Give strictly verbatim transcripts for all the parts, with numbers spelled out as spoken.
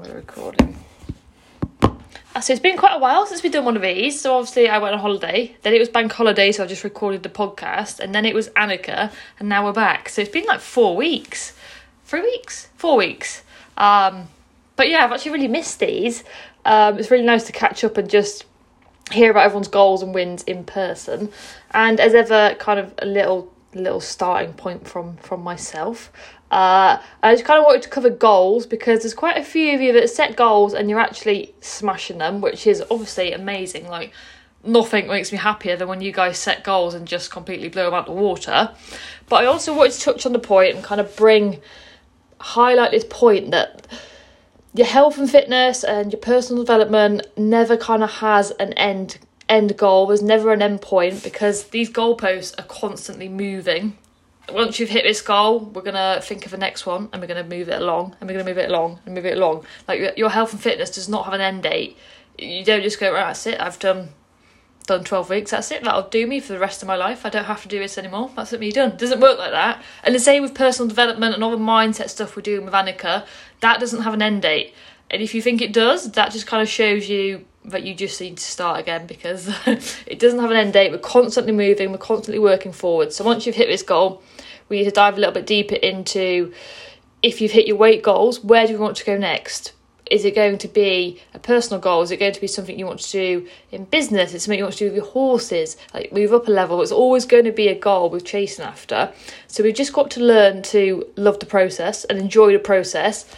And we're recording. So it's been quite a while since we've done one of these. So obviously I went on holiday. Then it was bank holiday, so I just recorded the podcast. And then it was Annika, and now we're back. So it's been like four weeks. Three weeks? Four weeks. Um, but yeah, I've actually really missed these. Um, it's really nice to catch up and just hear about everyone's goals and wins in person. And as ever, kind of a little little starting point from, from myself. Uh, I just kind of wanted to cover goals because there's quite a few of you that set goals and you're actually smashing them, which is obviously amazing. Like, nothing makes me happier than when you guys set goals and just completely blow them out the water. But I also wanted to touch on the point and kind of bring, highlight this point that your health and fitness and your personal development never kind of has an end end goal. There's never an end point because these goalposts are constantly moving. Once you've hit this goal, we're going to think of the next one and we're going to move it along and we're going to move it along and move it along. Like, your health and fitness does not have an end date. You don't just go, right, that's it, I've done done twelve weeks, that's it, that'll do me for the rest of my life. I don't have to do this anymore, that's me done. It doesn't work like that. And the same with personal development and all the mindset stuff we're doing with Annika, that doesn't have an end date. And if you think it does, that just kind of shows you that you just need to start again because it doesn't have an end date. We're constantly moving, we're constantly working forward. So once you've hit this goal, we need to dive a little bit deeper into, if you've hit your weight goals, where do you want to go next? Is it going to be a personal goal? Is it going to be something you want to do in business? Is it something you want to do with your horses? Like, move up a level. It's always going to be a goal we're chasing after. So we've just got to learn to love the process and enjoy the process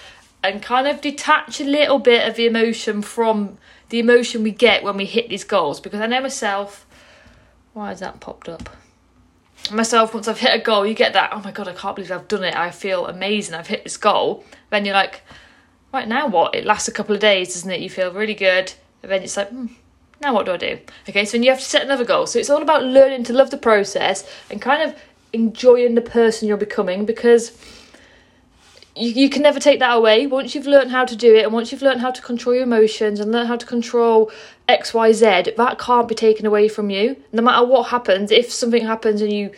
and kind of detach a little bit of the emotion from the emotion we get when we hit these goals. Because I know myself, why has that popped up? Myself, once I've hit a goal, you get that, oh my God, I can't believe I've done it. I feel amazing. I've hit this goal. Then you're like, right, now what? It lasts a couple of days, doesn't it? You feel really good. And then it's like, hmm, now what do I do? Okay, so then you have to set another goal. So it's all about learning to love the process and kind of enjoying the person you're becoming, because you, you can never take that away. Once you've learned how to do it and once you've learned how to control your emotions and learn how to control X, Y, Z, that can't be taken away from you. No matter what happens, if something happens and you,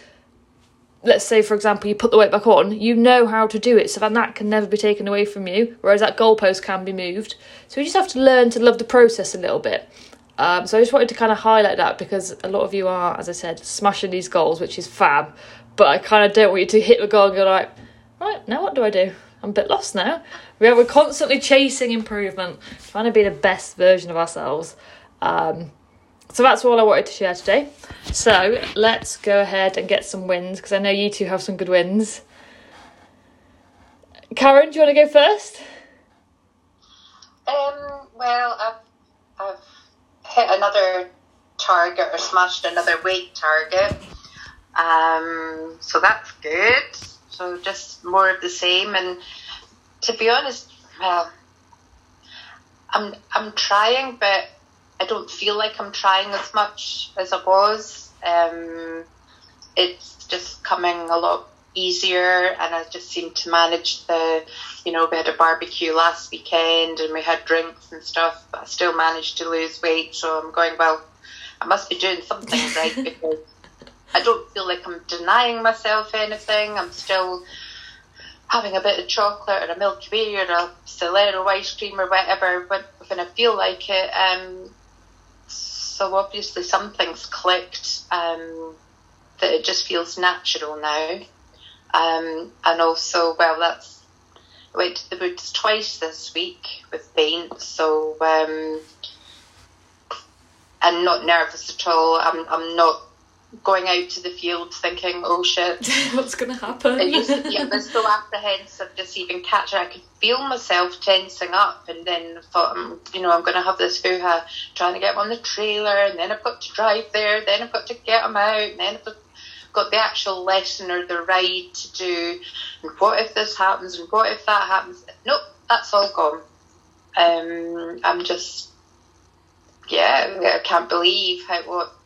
let's say, for example, you put the weight back on, you know how to do it. So then that can never be taken away from you, whereas that goalpost can be moved. So you just have to learn to love the process a little bit. Um, so I just wanted to kind of highlight that because a lot of you are, as I said, smashing these goals, which is fab. But I kind of don't want you to hit the goal and go like, right, now what do I do? I'm a bit lost now. Yeah, we're constantly chasing improvement, trying to be the best version of ourselves. Um, so that's all I wanted to share today. So let's go ahead and get some wins, because I know you two have some good wins. Karen, do you want to go first? Um. Well, I've, I've hit another target, or smashed another weight target. Um. So that's good. So just more of the same, and to be honest, well, I'm I'm trying, but I don't feel like I'm trying as much as I was. Um, it's just coming a lot easier, and I just seem to manage the, you know, we had a barbecue last weekend, and we had drinks and stuff, but I still managed to lose weight, so I'm going, well, I must be doing something right, because I don't feel like I'm denying myself anything. I'm still having a bit of chocolate or a Milky Way or a Solero ice cream or whatever when I feel like it. Um, so obviously something's clicked, um, that it just feels natural now. Um, and also, well, that's, I went to the woods twice this week with Bain, so um, I'm not nervous at all. I'm, I'm not going out to the fields thinking, oh shit, what's gonna happen? I used to, yeah, I was so apprehensive just even catching. I could feel myself tensing up, and then thought, um, you know, I'm gonna have this hoo-ha trying to get on the trailer, and then I've got to drive there, then I've got to get them out, and then I've got the actual lesson or the ride to do, and what if this happens and what if that happens? Nope, that's all gone. Um, I'm just, yeah, I can't believe how what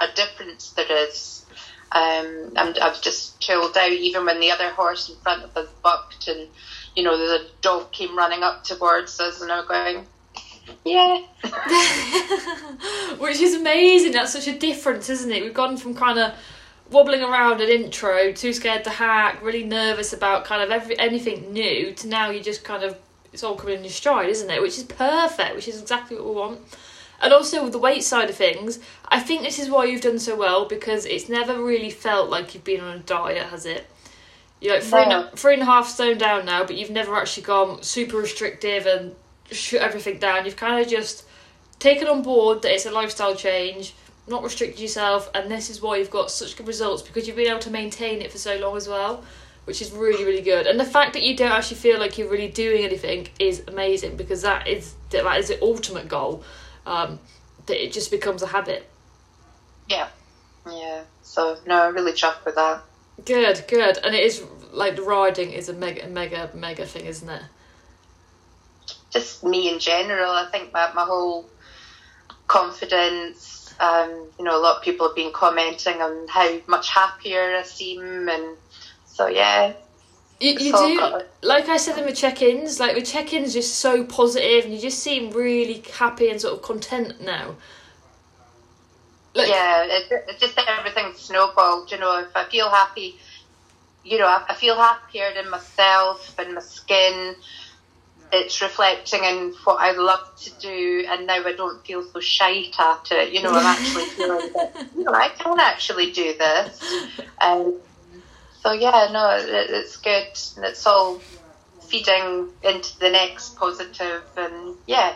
a difference there is. Um, I'm, I've just chilled out, even when the other horse in front of us bucked, and you know, the dog came running up towards us, and I'm going, yeah. Which is amazing. That's such a difference, isn't it? We've gone from kind of wobbling around an intro, too scared to hack, really nervous about kind of every anything new, to now you just kind of it's all coming in your stride, isn't it? Which is perfect, which is exactly what we want. And also with the weight side of things, I think this is why you've done so well, because it's never really felt like you've been on a diet, has it? You're like three, no. and, three and a half stone down now, but you've never actually gone super restrictive and shoot everything down. You've kind of just taken on board that it's a lifestyle change, not restricted yourself, and this is why you've got such good results, because you've been able to maintain it for so long as well, which is really, really good. And the fact that you don't actually feel like you're really doing anything is amazing, because that is, that is the ultimate goal, um, that it just becomes a habit. Yeah, yeah. So, no, I'm really chuffed with that. Good, good. And it is, like, the riding is a mega, mega, mega thing, isn't it? Just me in general. I think that my whole confidence... Um, you know, a lot of people have been commenting on how much happier I seem, and so yeah. You, you do, got... like I said in the check-ins, like the check-ins are just so positive, and you just seem really happy and sort of content now. Like... Yeah, it, it just everything's snowballed. You know, if I feel happy, you know, I, I feel happier in myself and my skin. It's reflecting in what I love to do, and now I don't feel so shite at it. You know, I'm actually feeling that, you know, I can actually do this. Um, so, yeah, no, it, it's good. And it's all feeding into the next positive, and, yeah.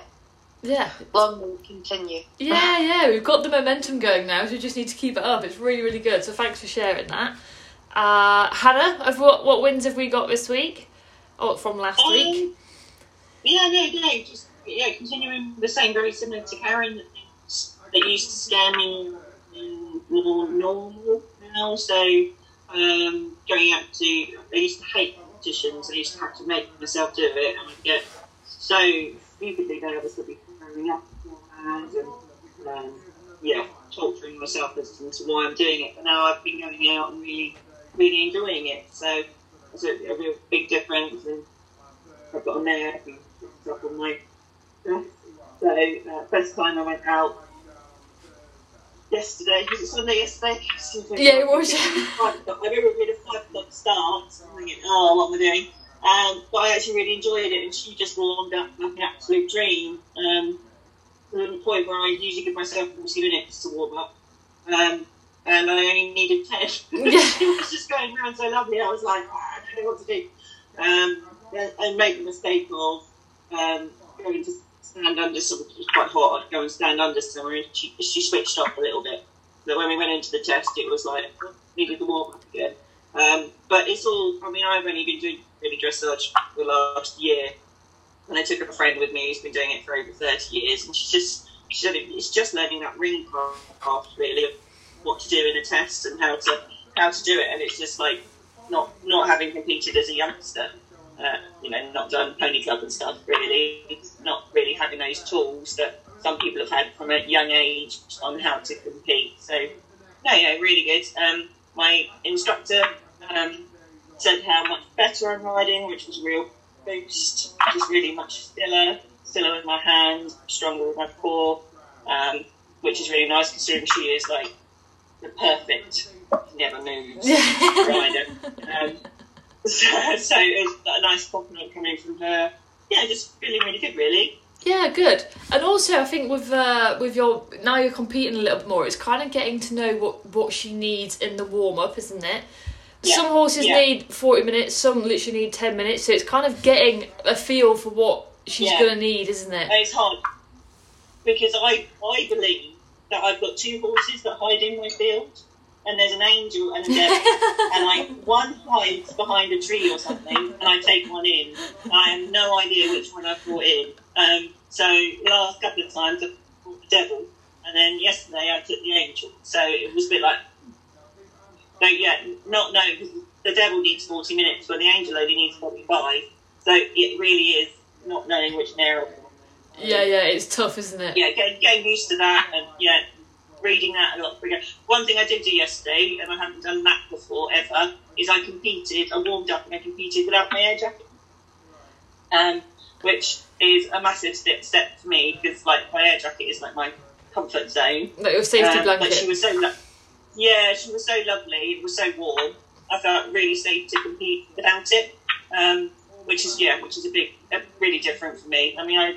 Yeah. Long will continue. Yeah, yeah, we've got the momentum going now, so we just need to keep it up. It's really, really good. So thanks for sharing that. Uh, Hannah, what, what wins have we got this week? Or oh, from last um, week? Yeah, no, no, just yeah, continuing the same, very similar to Karen. They used to scare me more normal now, so um, going out to, I used to hate competitions, I used to have to make myself do it, and I'd get so stupidly nervous I'd be throwing up beforehand and um, yeah, torturing myself as to why I'm doing it. But now I've been going out and really, really enjoying it, so it's a, a real big difference. And I've got a mare and stuff on my dress. So, uh, first time I went out yesterday, was it Sunday yesterday? Yeah, it was. I remember we had a five o'clock start, and I'm thinking, oh, what am I doing? Um, but I actually really enjoyed it, and she just warmed up like an absolute dream. Um, to the point where I usually give myself forty minutes to warm up, um, and I only needed ten. She was just going around so lovely, I was like, oh, I don't know what to do. Um, I make the mistake of um, going to stand under something that was quite hot. I'd go and stand under somewhere, and she, she switched off a little bit. So when we went into the test, it was like, I needed the warm up again. Um, but it's all, I mean, I've only been doing really dressage for the last year. And I took up a friend with me who's been doing it for over thirty years. And she's just, she said it's just learning that ring craft, really, of what to do in a test and how to how to do it. And it's just like not, not having competed as a youngster. Uh, you know, not done pony club and stuff, really. It's not really having those tools that some people have had from a young age on how to compete. So, no, yeah, really good. Um, my instructor um, said how much better I'm riding, which was a real boost. Just really much stiller, stiller with my hand, stronger with my core, um, which is really nice considering she is, like, the perfect never moves rider. Um, So, so it's a nice compliment coming from her. Yeah, just feeling really good, really. Yeah, good. And also, I think with uh, with your now you're competing a little bit more. It's kind of getting to know what, what she needs in the warm up, isn't it? Yeah. Some horses yeah. need forty minutes. Some literally need ten minutes. So it's kind of getting a feel for what she's yeah. going to need, isn't it? It's hard because I I believe that I've got two horses that hide in my field. And there's an angel and a devil, and I one hides behind a tree or something, and I take one in. I have no idea which one I've brought in. Um, so the last couple of times I brought the devil, and then yesterday I took the angel. So it was a bit like, so yeah, not no, because the devil needs forty minutes, but the angel only needs forty-five. So it really is not knowing which narrow. Yeah, yeah, it's tough, isn't it? Yeah, getting, getting used to that, and yeah. Reading that a lot. One thing I did do yesterday, and I haven't done that before ever, is I competed, I warmed up and I competed without my air jacket, um, which is a massive step, step for me, because like my air jacket is like my comfort zone. Like your safety um, blanket. But she was so lo- yeah, she was so lovely, it was so warm. I felt really safe to compete without it, um, which is yeah, which is a big, a, really different for me. I mean, I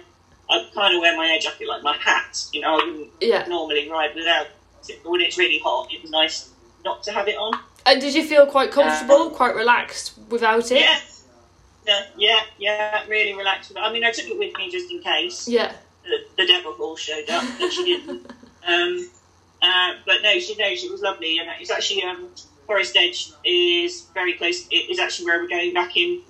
I kind of wear my air jacket like my hat. You know, I wouldn't yeah. normally ride without it. But when it's really hot, it was nice not to have it on. And did you feel quite comfortable, um, quite relaxed without it? Yeah. Yeah, yeah, yeah, really relaxed. I mean, I took it with me just in case. Yeah. The, the devil all showed up, but she didn't. um, uh, but no, she knows it was lovely, and it's actually um, Forest Edge is very close. It is actually where we're going back in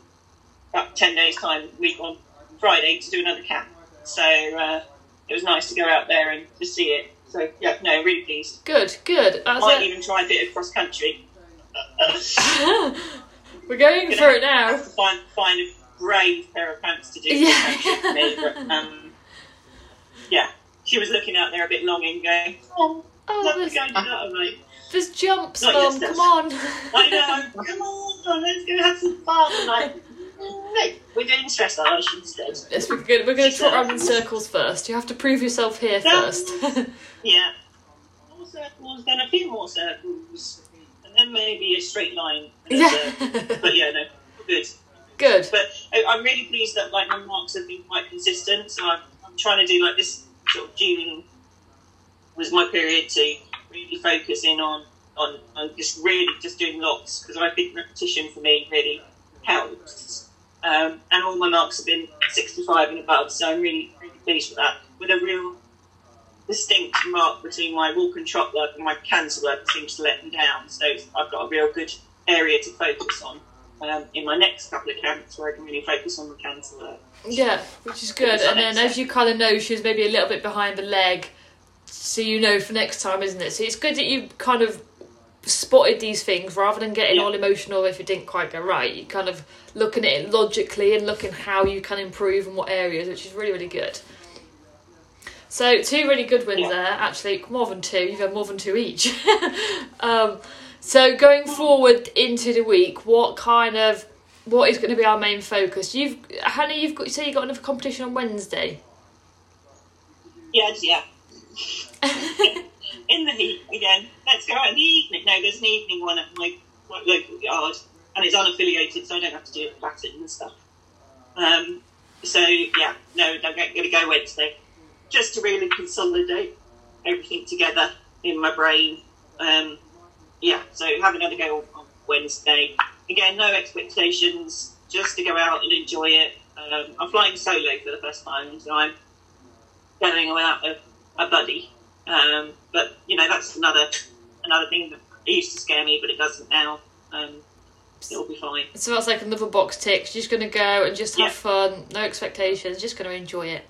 about ten days' time, week on Friday, to do another camp. So uh, it was nice to go out there and to see it. So yeah, no, really pleased. Good, good. That's Might it. even try a bit of cross country. We're going for it now. Have to find, find a brave pair of pants to do. Yeah. To me, but, um, yeah. She was looking out there a bit longing, going, "Oh, oh love there's, to go and do that." I'm like, "There's jumps, Mum. Yes, come on." I know. Come on, let's go have some fun. I'm like, no, we're doing stress arch instead. Yes, we're going. We're going to trot around in circles first. You have to prove yourself here no. first. Yeah. More circles, then a few more circles. Then maybe a straight line. Yeah. A, but yeah, no, good. Good. But I'm really pleased that like my marks have been quite consistent. So I'm, I'm trying to do like this sort of June was my period to really focus in on on, on just really just doing lots, because I think repetition for me really helps. Um, and all my marks have been sixty-five and above, so I'm really, really pleased with that. With a real distinct mark between my walk and trot work and my cancer work seems to let them down, so I've got a real good area to focus on um, in my next couple of camps, where I can really focus on the cancer work. Yeah, which is good. And then as you kind of know, she's maybe a little bit behind the leg, so you know for next time, isn't it? So it's good that you kind of spotted these things rather than getting yeah. all emotional if it didn't quite go right. You kind of looking at it logically and looking how you can improve and what areas, which is really, really good. So two really good ones yeah. there, actually, more than two. You've had more than two each. um, so going forward into the week, what kind of, what is going to be our main focus? You've, Hannah, you've got, you say you got another competition on Wednesday. Yes, yeah. In the heat again. Let's go out in the evening. No, there's an evening one at my local yard, and it's unaffiliated, so I don't have to do Latin and stuff. Um, so yeah, no, I'm going to go Wednesday. Just to really consolidate everything together in my brain. Um, yeah, so have another go on Wednesday. Again, no expectations, just to go out and enjoy it. Um, I'm flying solo for the first time, so I'm going without a, a buddy. Um, but, you know, that's another another thing that used to scare me, but it doesn't now. Um, it'll be fine. So that's like another box tick. You're just going to go and just have yeah. fun, no expectations, just going to enjoy it.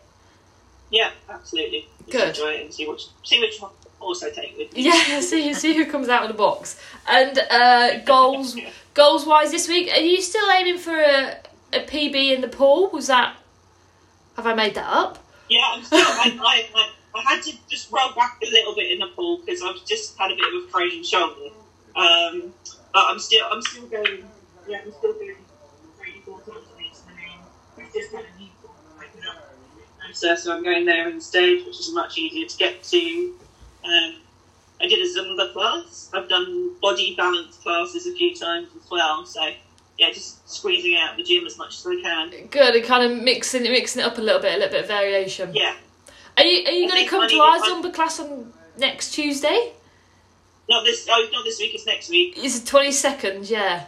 Yeah, absolutely. Just Good. Enjoy it and see which see which one also take with me. Yeah, see see who comes out of the box. And uh, goals goals wise this week, are you still aiming for a a P B in the pool? Was that have I made that up? Yeah, I'm still. I, I, I I had to just roll back a little bit in the pool because I've just had a bit of a frozen shoulder. Um, but I'm still I'm still going. Yeah, I'm still going three four times a week. We've just had a new pool open up. So, so I'm going there instead, which is much easier to get to. Um, I did a Zumba class. I've done body balance classes a few times as well. So, yeah, just squeezing out the gym as much as I can. Good, and kind of mixing, mixing it up a little bit, a little bit of variation. Yeah. Are you are you going to come to our Zumba I'm... class on next Tuesday? Not this. Oh, not this week. It's next week. It's the twenty second. Yeah.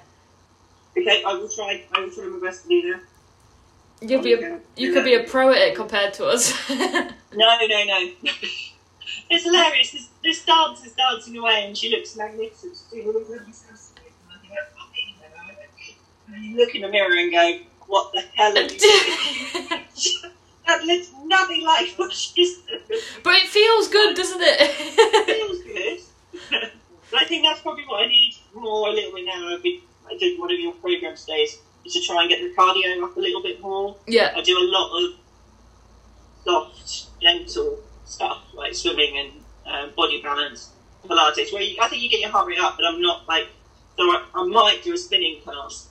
Okay, I will try. I will try my best to do that. You'll be a, you could be a pro at it compared to us. no, no, no. It's hilarious. This, this dance is dancing away and she looks magnificent. And you look in the mirror and go, what the hell are you doing? That looks nothing like what she's doing. But it feels good, doesn't it? It feels good. But I think that's probably what I need more a little bit now. I did one of your programmes today. To try and get the cardio up a little bit more. Yeah. I do a lot of soft, gentle stuff, like swimming and um, body balance, Pilates, where you, I think you get your heart rate up, but I'm not like, so I, I might do a spinning class.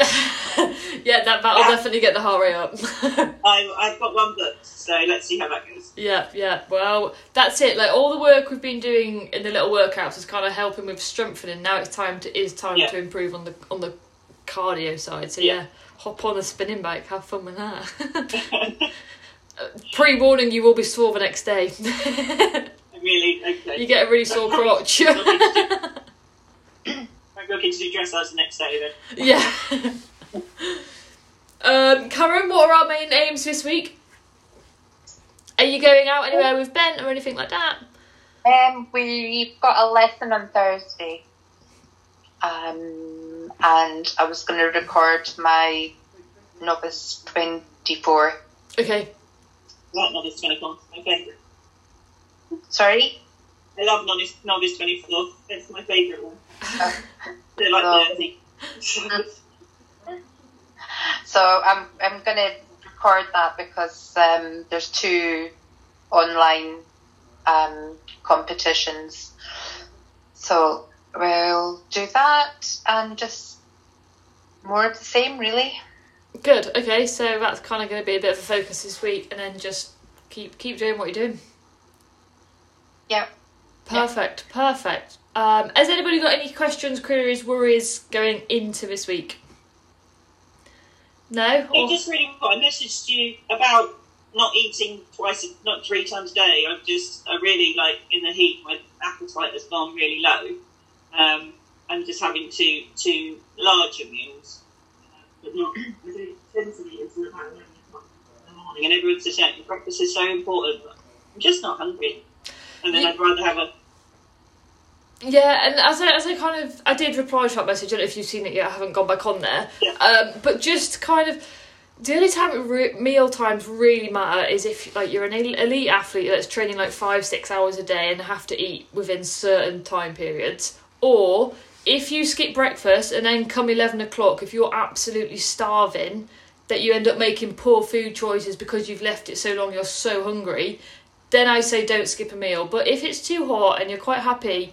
yeah, that, that'll yeah. definitely get the heart rate up. I, I've got one booked, so let's see how that goes. Yeah, yeah, well, that's it. Like, all the work we've been doing in the little workouts is kind of helping with strengthening. Now it's time to, it's time yeah. to improve on the, on the, cardio side, so yeah. yeah hop on a spinning bike, have fun with that. Pre-warning, you will be sore the next day. Really? Okay. You get a really sore crotch. Maybe I'll get to do dressage the next day then. Yeah. um, Karen, what are our main aims this week? Are you going out anywhere with Ben or anything like that? Um, we've got a lesson on Thursday. Um, and I was going to record my Novice Twenty Four. Okay. What Novice Twenty Four? My favourite. Sorry? I love Novice, Novice Twenty Four. It's my favourite one. Uh, They're like so, thirty. So I'm I'm going to record that because um, there's two online um, competitions. So we'll do that and just more of the same, really. Good. Okay, so that's kind of going to be a bit of a focus this week, and then just keep keep doing what you're doing. Yeah. Perfect. Yep. Perfect. Um, has anybody got any questions, queries, worries going into this week? No. Or... I just really I messaged you about not eating twice, not three times a day. I'm just I really like in the heat. My appetite has gone really low. Um, I'm just having two two larger meals, uh, but not intensely into the morning. And everyone's just saying breakfast is so important. But I'm just not hungry, and then yeah. I'd rather have a yeah. And as I as I kind of I did reply to that message. I don't know if you've seen it yet. I haven't gone back on there. Yeah. Um, but just kind of the only time re- meal times really matter is if like you're an elite athlete that's training like five six hours a day and have to eat within certain time periods. Or if you skip breakfast and then come eleven o'clock, if you're absolutely starving, that you end up making poor food choices because you've left it so long, you're so hungry, then I say don't skip a meal. But if it's too hot and you're quite happy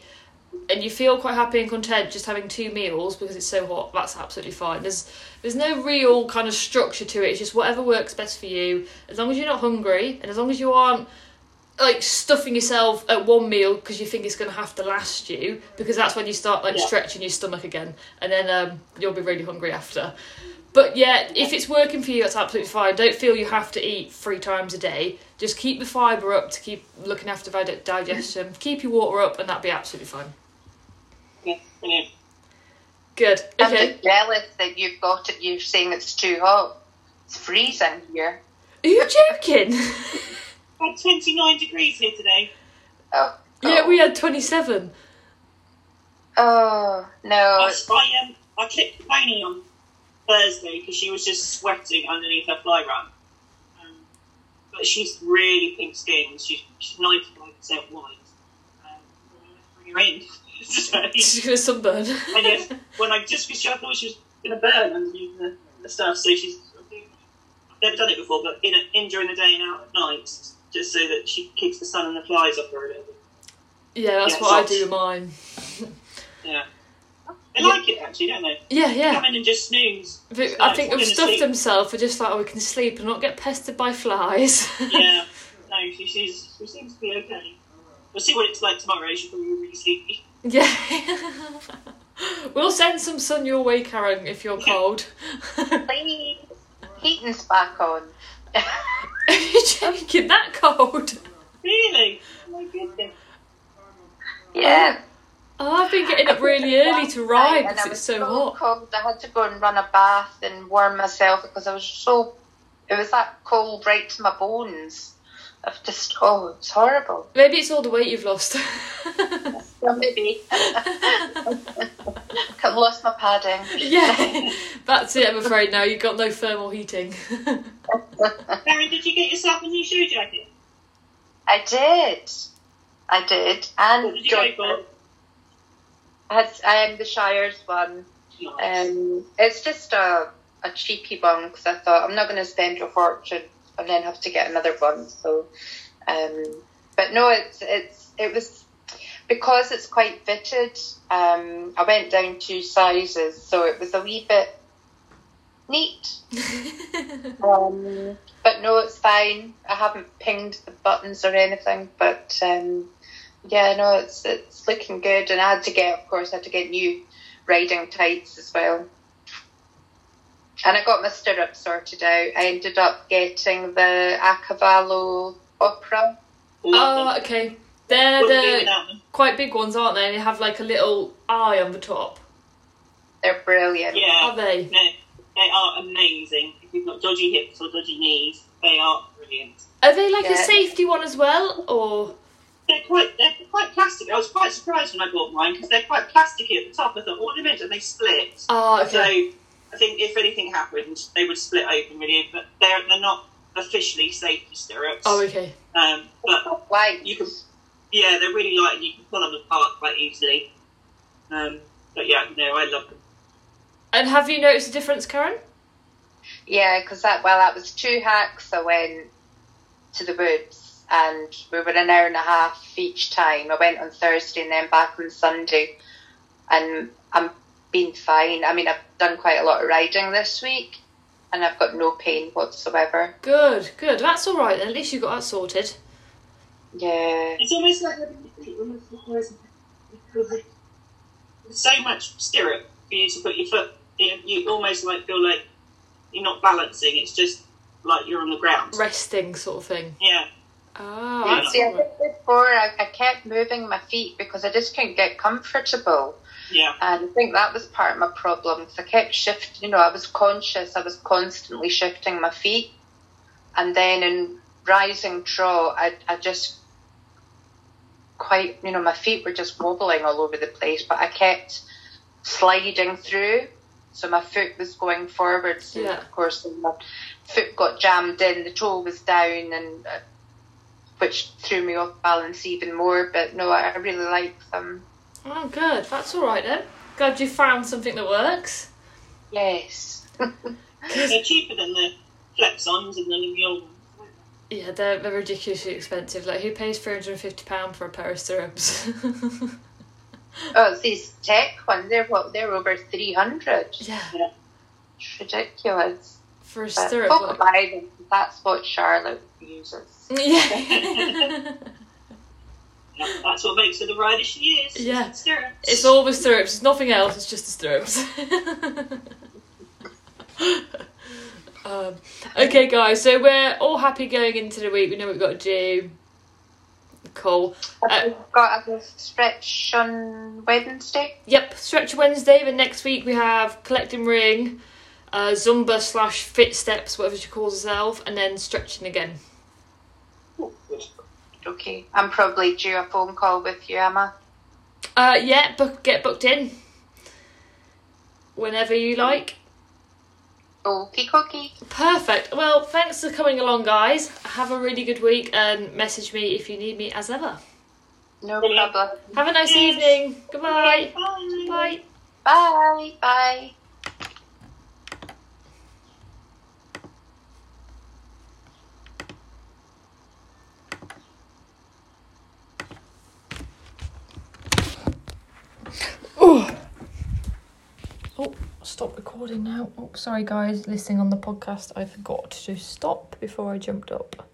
and you feel quite happy and content just having two meals because it's so hot, that's absolutely fine. There's there's no real kind of structure to it. It's just whatever works best for you. As long as you're not hungry and as long as you aren't like stuffing yourself at one meal because you think it's going to have to last you, because that's when you start like yeah. stretching your stomach again, and then um, you'll be really hungry after. But yeah, if it's working for you, that's absolutely fine. Don't feel you have to eat three times a day. Just keep the fibre up to keep looking after digestion. Keep your water up, and that'd be absolutely fine. Yeah, brilliant. Good. Okay. I'm just jealous that you've got it. You're saying it's too hot. It's freezing here. Are you joking? Had twenty-nine degrees here today. Oh, oh. Yeah, we had twenty-seven. Oh, no. I, I, um, I clipped Bain on Thursday because she was just sweating underneath her fly run. Um, but she's really pink skinned. She, she's ninety-five percent white. Um, bring her in. So, she's going to sunburn. And yes, when I just I thought she was going to burn underneath the, the stuff, so she's. I've never done it before, but in, in during the day and out at night. Just so that she keeps the sun and the flies off her a little bit. Yeah, that's yeah, what I do with mine. Yeah. They yeah. like it, actually, don't they? Yeah, yeah. They come in and just snooze. But I think they've stuffed themselves. They're just like, oh, we can sleep and not get pestered by flies. Yeah. No, she, she's, she seems to be okay. We'll see what it's like tomorrow. She'll probably be really sleepy. Yeah. We'll send some sun your way, Karen, if you're yeah. cold. Please. Heating's back on. Are you joking? That cold? Really? Oh my goodness. Yeah. Oh, I've been getting up really early to ride because it's so, so hot. Cold. I had to go and run a bath and warm myself because I was so. It was that cold right to my bones. I've just. Oh, it's horrible. Maybe it's all the weight you've lost. Well, maybe. I've lost my padding. Yeah, that's it, I'm afraid now. You've got no thermal heating. Karen, did you get yourself a new shoe jacket? I did. I did. And what did you go for? I had um, the Shires one. Nice. Um, it's just a, a cheapy one because I thought I'm not going to spend your fortune and then have to get another one. So, um, but no, it's it's it was because it's quite fitted. Um, I went down two sizes, so it was a wee bit. Neat. um, but no, it's fine. I haven't pinged the buttons or anything, but um, yeah, no, it's it's looking good. And I had to get, of course, I had to get new riding tights as well. and I got my stirrup sorted out. I ended up getting the Acavalo Opera. Oh, okay. They're the quite big ones, aren't they? They have like a little eye on the top. They're brilliant. Yeah. Are they? No, they are amazing. If you've got dodgy hips or dodgy knees, they are brilliant. Are they like yeah. a safety one as well, or...? They're quite, they're quite plastic. I was quite surprised when I bought mine because they're quite plasticky at the top. I thought, what are they meant? And they split. Oh, okay. So I think if anything happened, they would split open really. But they're they're not officially safety stirrups. Oh, okay. Um, but light. You can, yeah, they're really light and you can pull them apart quite easily. Um, but yeah, no, I love them. And have you noticed a difference, Karen? Yeah, because that well, that was two hacks. I went to the woods. And we were an hour and a half each time. I went on Thursday and then back on Sunday. And I'm been fine. I mean, I've done quite a lot of riding this week. And I've got no pain whatsoever. Good, good. That's all right. At least you got that sorted. Yeah. It's almost like so much stirrup for you to put your foot in. You almost like feel like you're not balancing. It's just like you're on the ground. Resting sort of thing. Yeah. Oh, yeah, see, I think before I, I kept moving my feet because I just couldn't get comfortable. Yeah. And I think that was part of my problem. So I kept shifting, you know, I was conscious, I was constantly shifting my feet. And then in rising draw, I, I just quite, you know, my feet were just wobbling all over the place, but I kept sliding through. So my foot was going forwards. Yeah. And of course, my foot got jammed in, the toe was down, and... Uh, which threw me off balance even more, but no, I really like them. Oh, good. That's all right, then. Glad you found something that works. Yes. They're cheaper than the Flexons and the old ones. Yeah, they're, they're ridiculously expensive. Like, who pays three hundred and fifty pounds for a pair of stirrups? Oh, it's these tech ones. They're, what, they're over three hundred. Yeah. yeah. It's ridiculous. For a but stirrup. I'll buy them. That's what Charlotte uses. Yeah. That's what makes her the rider she is. Yeah. Stirrups. It's all the stirrups. It's nothing else. It's just the stirrups. um, okay, guys. So we're all happy going into the week. We know what we've got to do. Cool. Uh, we've got a stretch on Wednesday. Yep. Stretch Wednesday. Then next week we have collecting ring. Uh, Zumba slash fit steps, whatever she calls herself, and then stretching again. Okay, I'm probably due a phone call with you, Emma. Uh, yeah, book, get booked in. Whenever you like. Okie dokie. Perfect. Well, thanks for coming along, guys. Have a really good week and message me if you need me as ever. No problem. Have a nice yes. evening. Goodbye. Okay, bye. Bye. Bye. Bye. Oh, stop recording now. Oh, sorry guys, listening on the podcast, I forgot to stop before I jumped up.